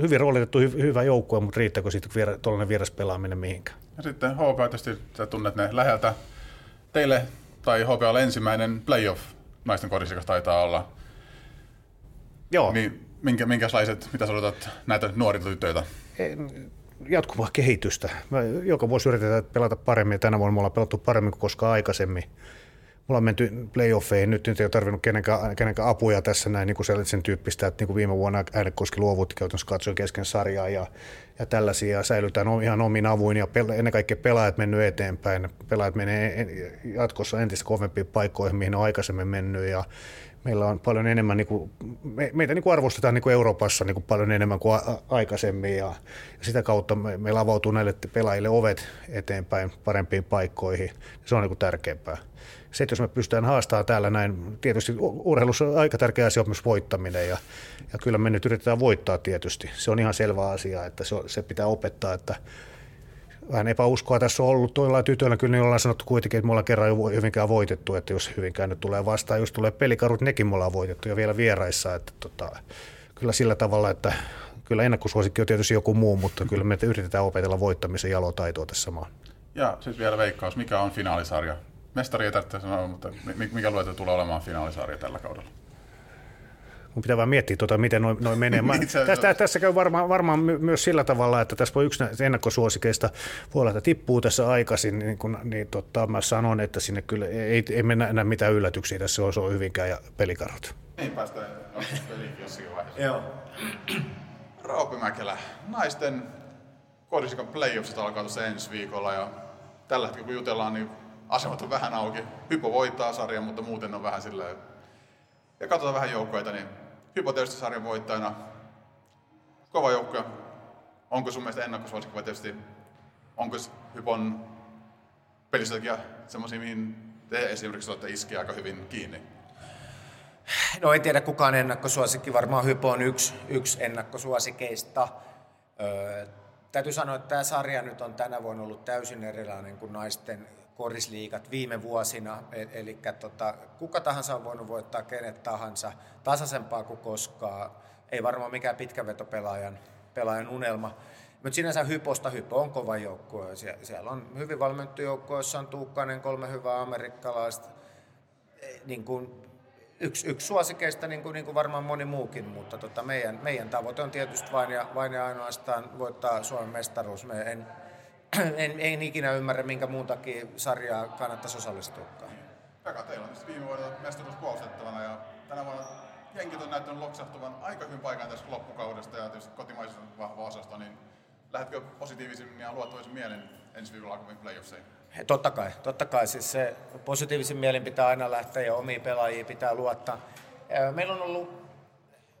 hyvin roolitettu, hyvä joukkue, mutta riittääkö siitä tuollainen vieraspelaaminen mihinkään? Ja sitten HPA tietysti sä tunnet ne läheltä. Teille tai HPAlle ensimmäinen playoff naisten korisliigassa taitaa olla. Joo. Niin minkälaiset, mitä sä odotat näitä nuorilta tytöitä? Jatkuvaa kehitystä. Joka vuosi yritetään pelata paremmin. Tänä vuonna me ollaan pelattu paremmin kuin koskaan aikaisemmin. Mulla on menty playoffeihin, nyt ei ole tarvinnut kenenkään apuja tässä näin, niin kuin sellaisen tyyppistä, että niin kuin viime vuonna Äänekoski luovutti käytännössä katsoen kesken sarjaa ja tällaisia. Säilytään ihan omin avuin ja ennen kaikkea pelaajat mennyt eteenpäin. Pelaajat menee jatkossa entistä kovempiin paikkoihin, mihin on aikaisemmin mennyt ja meillä on paljon enemmän, niin kuin, meitä niin kuin arvostetaan niin kuin Euroopassa niin kuin paljon enemmän kuin aikaisemmin ja sitä kautta meillä avautuu näille pelaajille ovet eteenpäin parempiin paikkoihin. Se on niin kuin tärkeämpää. Se, että jos me pystytään haastamaan täällä näin, tietysti urheilussa on aika tärkeä asia on myös voittaminen ja kyllä me nyt yritetään voittaa tietysti. Se on ihan selvä asia, että se pitää opettaa, että vähän epäuskoa tässä on ollut toilla tytöillä, kyllä niin ollaan sanottu kuitenkin, että me ollaan kerran jo Hyvinkään voitettu, että jos Hyvinkään nyt tulee vastaan, jos tulee pelikarut, nekin me ollaan voitettu ja vielä vieraissa, että kyllä sillä tavalla, että kyllä ennakkosuosikki on tietysti joku muu, mutta kyllä me yritetään opetella voittamisen jalotaitoa tässä maan. Ja sitten vielä veikkaus, mikä on finaalisarja? Mestari ei tarvitse sanoa, mutta mikä luetaan tulee olemaan finaalisarja tällä kaudella? Mun pitää vaan miettiä, miten noin menee. Tässä käy varmaan myös sillä tavalla, että tässä voi yksi ennakkosuosikeista voi olla, että tippuu tässä aikaisin. Mä sanon, että sinne kyllä ei mennä enää mitään yllätyksiä. Tässä on Hyvinkään ja pelikarot. Niin päästään pelikin jossakin vaiheessa. Joo. Roope Mäkelä, naisten korisliigan play-offsit alkaa tuossa ensi viikolla. Ja tällä hetkellä kun jutellaan, niin asemat on vähän auki. Hypo voittaa sarjan, mutta muuten on vähän silleen. Ja katsotaan vähän joukkoita, niin Hypo tietysti sarjan voittajana. Kova joukko. Onko sun mielestä ennakkosuosikki vai tietysti, onko Hypon pelistökin semmoisia, mihin te esimerkiksi olette iskeä aika hyvin kiinni? No en tiedä kukaan ennakkosuosikki, varmaan Hypo on yksi ennakkosuosikeista. Täytyy sanoa, että tämä sarja nyt on tänä vuonna ollut täysin erilainen kuin naisten korisliigat viime vuosina, eli kuka tahansa on voinut voittaa kenet tahansa, tasaisempaa kuin koskaan, ei varmaan mikään pitkävetopelaajan unelma, mutta sinänsä Hypo on kova joukkue, siellä on hyvin valmennettu joukkue, jossa on Tuukkanen, 3 hyvää amerikkalaista, niin kuin yksi suosikeista niin kuin varmaan moni muukin, mutta meidän tavoite on tietysti vain ja ainoastaan voittaa Suomen mestaruus, En ikinä ymmärrä, minkä muun takia sarjaa kannattaisi osallistuakaan. Pekka, teillä on viime vuonna mestaruus puolustettavana ja tänä vuonna jenkit on näyttänyt loksahtuvan aika hyvin paikan tässä loppukaudesta ja tietysti kotimaisessa on vahva osasto, niin lähdetkö positiivisin ja luottavaisin mielin ensi viikolla alkaviin playoffseihin? Totta kai. Siis se positiivisin mielin pitää aina lähteä ja omia pelaajia pitää luottaa. Meillä on ollut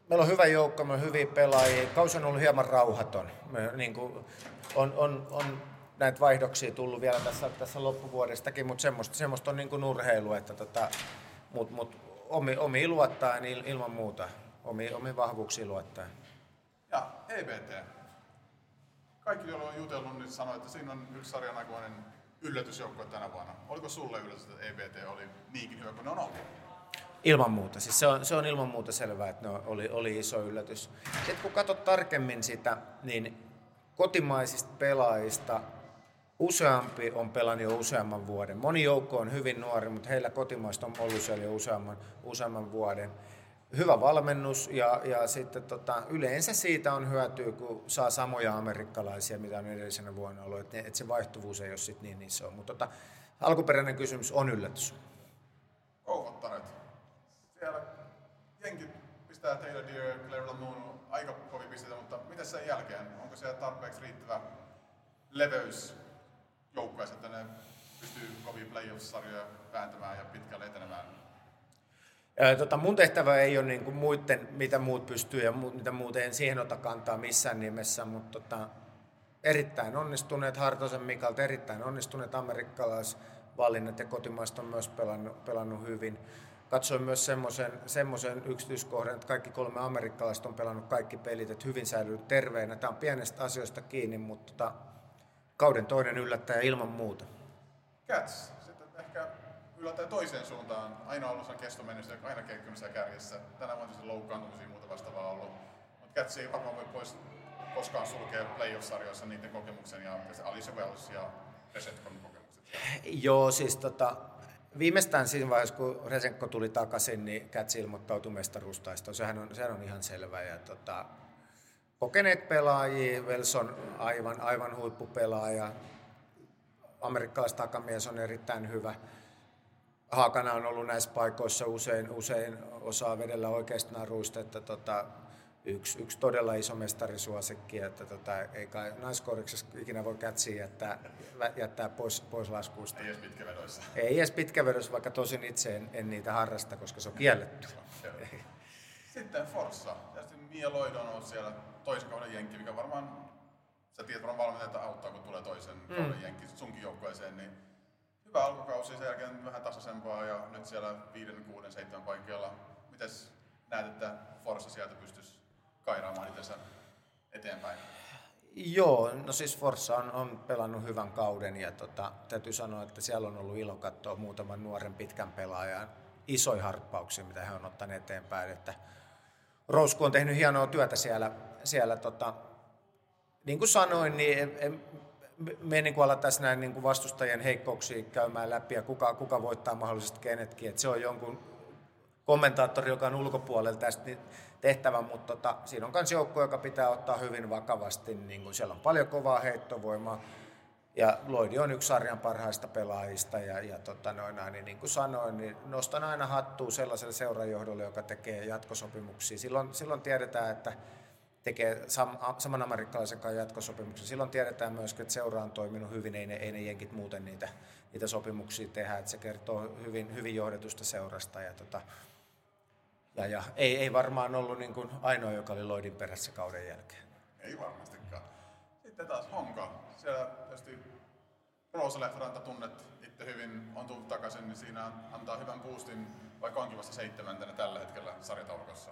Meillä on hyvä joukko, meillä on hyviä pelaajia. Kausi on ollut hieman rauhaton. Me, niin kuin, on näitä vaihdoksia tullut vielä tässä loppuvuodestakin, mutta semmoista on niin kuin urheilu, että mut omi luottaa ilman muuta. Omi vahvuuksia luottaa. Ja EBT. Kaikki, joilla on jutellut, niin sanoi, että siinä on yksi sarjan aikainen yllätysjoukko tänä vuonna. Oliko sulle yllätys, että EBT oli niinkin hyvä kuin ne on ollut? Ilman muuta. Siis se on ilman muuta selvää, että oli iso yllätys. Sitten kun katsot tarkemmin sitä, niin kotimaisista pelaajista useampi on pelannut jo useamman vuoden. Moni joukko on hyvin nuori, mutta heillä kotimaista on ollut siellä jo useamman vuoden. Hyvä valmennus ja sitten yleensä siitä on hyötyä, kun saa samoja amerikkalaisia, mitä on edellisenä vuonna ollut. Et se vaihtuvuus ei ole sit niin iso. Mutta alkuperäinen kysymys on yllätys. Kouvottaret. Siellä jenki pistää teillä Clairville aika kovin pisteitä, mutta mitä sen jälkeen? Onko siellä tarpeeksi riittävä leveys joukkueessa, että ne pystyy kovia playoff-sarjoja vääntämään ja pitkälle etenemään? Mun tehtävä ei ole niin kuin muiden, mitä muut pystyy ja mitä muuten en siihen ota kantaa missään nimessä, mutta erittäin onnistuneet Hartosen Mikalta, erittäin onnistuneet amerikkalaisvalinnat ja kotimaista on myös pelannut hyvin. Katsoin myös semmoisen yksityiskohdan, että kaikki kolme amerikkalaista on pelannut kaikki pelit, että hyvin säilynyt terveenä. Tämä on pienestä asioista kiinni, mutta kauden toinen yllättäjä ilman muuta. Cats, sitten ehkä yllättäen toiseen suuntaan. Aina ollut sen kestomennessä, aina keikkymässä kärjessä. Tänä vuonna tietysti loukkaantumisia ja muuta vastaavaa ollut. Mutta Cats ei varmaan voi pois koskaan sulkea playoff-sarjoissa niiden kokemuksen ja Alicia Wells ja Resetkon kokemukset. Joo, siis viimeistään siinä vaiheessa, kun Resenko tuli takaisin, niin Cats ilmoittautui mestaruustaistoon. Sehän on ihan selvä. Ja kokeneet pelaajia, Wells on aivan huippupelaaja. Amerikkalais takamies on erittäin hyvä. Haakana on ollut näissä paikoissa usein osaa vedellä oikeasta naruista. Että yksi todella iso mestarisuosikki, että eikä naiskoriksessa ikinä voi Catsiin jättää pois laskuista. Ei edes pitkävedoissa. Ei edes pitkävedoissa, vaikka tosin itse en niitä harrasta, koska se on kielletty. Sitten Forssa. Ja sitten Mia Lloyd on ollut siellä toisen kauden jenkki, mikä varmaan, sä tiedät varmaan valmentajat auttaa, kun tulee toisen kauden jenkki sunkin joukkueeseen, niin hyvä alkukausi, sen jälkeen vähän tasaisempaa ja nyt siellä 5, 6, 7 paikalla. Mites näet, että Forssa sieltä pystyisi kairaamaan itsensä eteenpäin? Joo, no siis Forssa on pelannut hyvän kauden ja täytyy sanoa, että siellä on ollut ilo katsoa muutaman nuoren pitkän pelaajan isoja harppauksia, mitä he on ottaneet eteenpäin. Että Rousku on tehnyt hienoa työtä siellä niin kuin sanoin, niin me niin alettaisiin näin niin kuin vastustajien heikkouksia käymään läpi ja kuka voittaa mahdollisesti kenetkin. Että se on jonkun kommentaattori, joka on ulkopuolella tästä tehtävä, mutta siinä on myös joukko, joka pitää ottaa hyvin vakavasti. Niin kun siellä on paljon kovaa heittovoimaa ja Lloydi on yksi sarjan parhaista pelaajista. Niin kuin sanoin, niin nostan aina hattua sellaiselle seurajohdolle, joka tekee jatkosopimuksia. Silloin tiedetään, että tekee saman amerikkalaisen kanssa jatkosopimuksia. Silloin tiedetään myöskin, että seura on toiminut hyvin, ei ne jenkit muuten niitä sopimuksia tehdä. Että se kertoo hyvin johdetusta seurasta. Ja ei varmaan ollut niin kuin ainoa, joka oli Lloydin perässä kauden jälkeen. Ei varmastikaan. Sitten taas Honka. Siellä tietysti Roosa Lehtoranta tunnet itse hyvin, on tullut takaisin, niin siinä antaa hyvän boostin, vaikka onkin vasta 7. tällä hetkellä sarjataulukossa.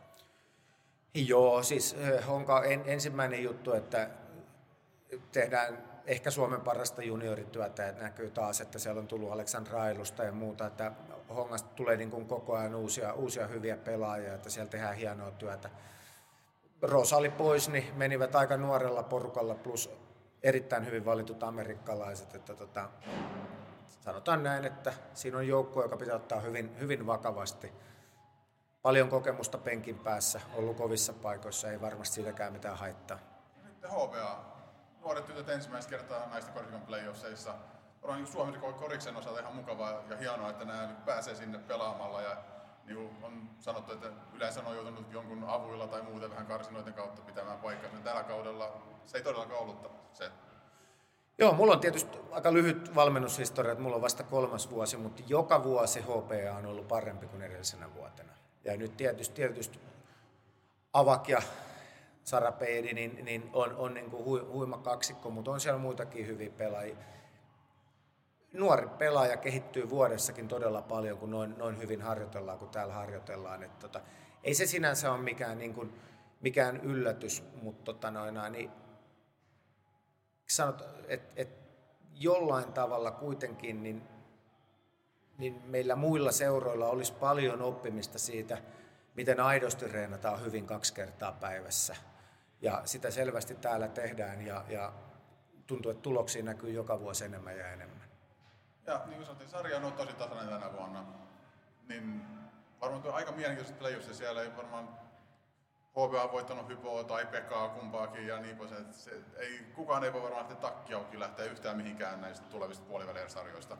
Joo, siis Honka ensimmäinen juttu, että tehdään ehkä Suomen parasta juniorityötä, että näkyy taas, että siellä on tullut Aleksandra Ailusta ja muuta, että Hongasta tulee niin kuin koko ajan uusia hyviä pelaajia, että siellä tehdään hienoa työtä. Rosa oli pois, niin menivät aika nuorella porukalla plus erittäin hyvin valitut amerikkalaiset, että sanotaan näin, että siinä on joukko, joka pitää ottaa hyvin vakavasti. Paljon kokemusta penkin päässä, ollut kovissa paikoissa, ei varmasti silläkään mitään haittaa. Nyt HBA. Nuoret tytöt ensimmäistä kertaa naisten korisliigan play-offseissa. On Suomen koriksen osalta ihan mukavaa ja hienoa, että nämä pääsee sinne pelaamalla. Ja niin on sanottu, että yleensä on joutunut jonkun avuilla tai muuten vähän karsinoiden kautta pitämään paikkaa. Tällä kaudella se ei todellakaan ollut se. Joo, mulla on tietysti aika lyhyt valmennushistoria, että mulla on vasta 3. vuosi, mutta joka vuosi HPA on ollut parempi kuin edellisenä vuotena. Ja nyt tietysti Avak ja Sarapedi niin on niin kuin huima kaksikko, mutta on siellä muitakin hyviä pelaajia. Nuori pelaaja kehittyy vuodessakin todella paljon, kun noin hyvin harjoitellaan, kun täällä harjoitellaan. Että ei se sinänsä ole mikään yllätys, mutta niin sanot, että jollain tavalla kuitenkin niin meillä muilla seuroilla olisi paljon oppimista siitä, miten aidosti reenataan hyvin 2 kertaa päivässä. Ja sitä selvästi täällä tehdään ja tuntuu, että tuloksia näkyy joka vuosi enemmän ja enemmän. Ja niin kuin sanottiin, sarja on ollut tosi tasainen tänä vuonna. Niin varmaan tuo aika mielenkiintoiset play-offsit siellä. Ei varmaan HBA on voittanut Hypoa tai Pekaa kumpaakin ja niin pois. Kukaan ei voi varmaan lähteä takkia auki lähteä yhtään mihinkään näistä tulevista puolivälierä sarjoista.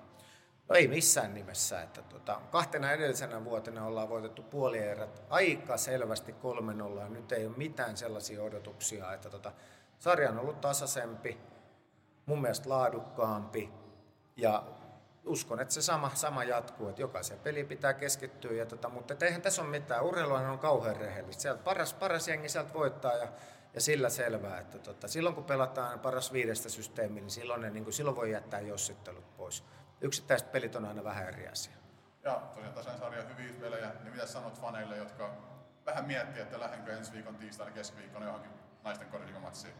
No ei missään nimessä. Että 2 edellisenä vuotena ollaan voitettu puolierät aika selvästi 3-0. Nyt ei ole mitään sellaisia odotuksia. Että sarja on ollut tasaisempi, mun mielestä laadukkaampi ja uskon, että se sama jatkuu, että jokaisen peliin pitää keskittyä, mutta eihän tässä ole mitään. Urheiluhan on kauhean rehellistä. Sieltä paras jengi sieltä voittaa ja sillä selvää. Että silloin kun pelataan paras 5 systeemiä, niin silloin voi jättää jossittelut pois. Yksittäiset pelit on aina vähän eri asia. Ja tosiaan tasainen sarja hyviä pelejä, niin mitä sanot faneille, jotka vähän miettii, että lähdenkö ensi viikon tiistaina keskiviikkona johonkin naisten korisliigamatsiin?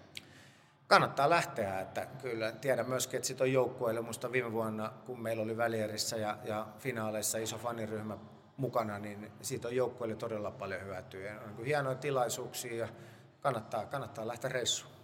Kannattaa lähteä, että kyllä tiedän myöskin, että sit on joukkueille. Musta viime vuonna, kun meillä oli välierissä ja finaaleissa iso faniryhmä mukana, niin siitä on joukkueille todella paljon hyötyä. On hienoja tilaisuuksia ja kannattaa lähteä reissuun.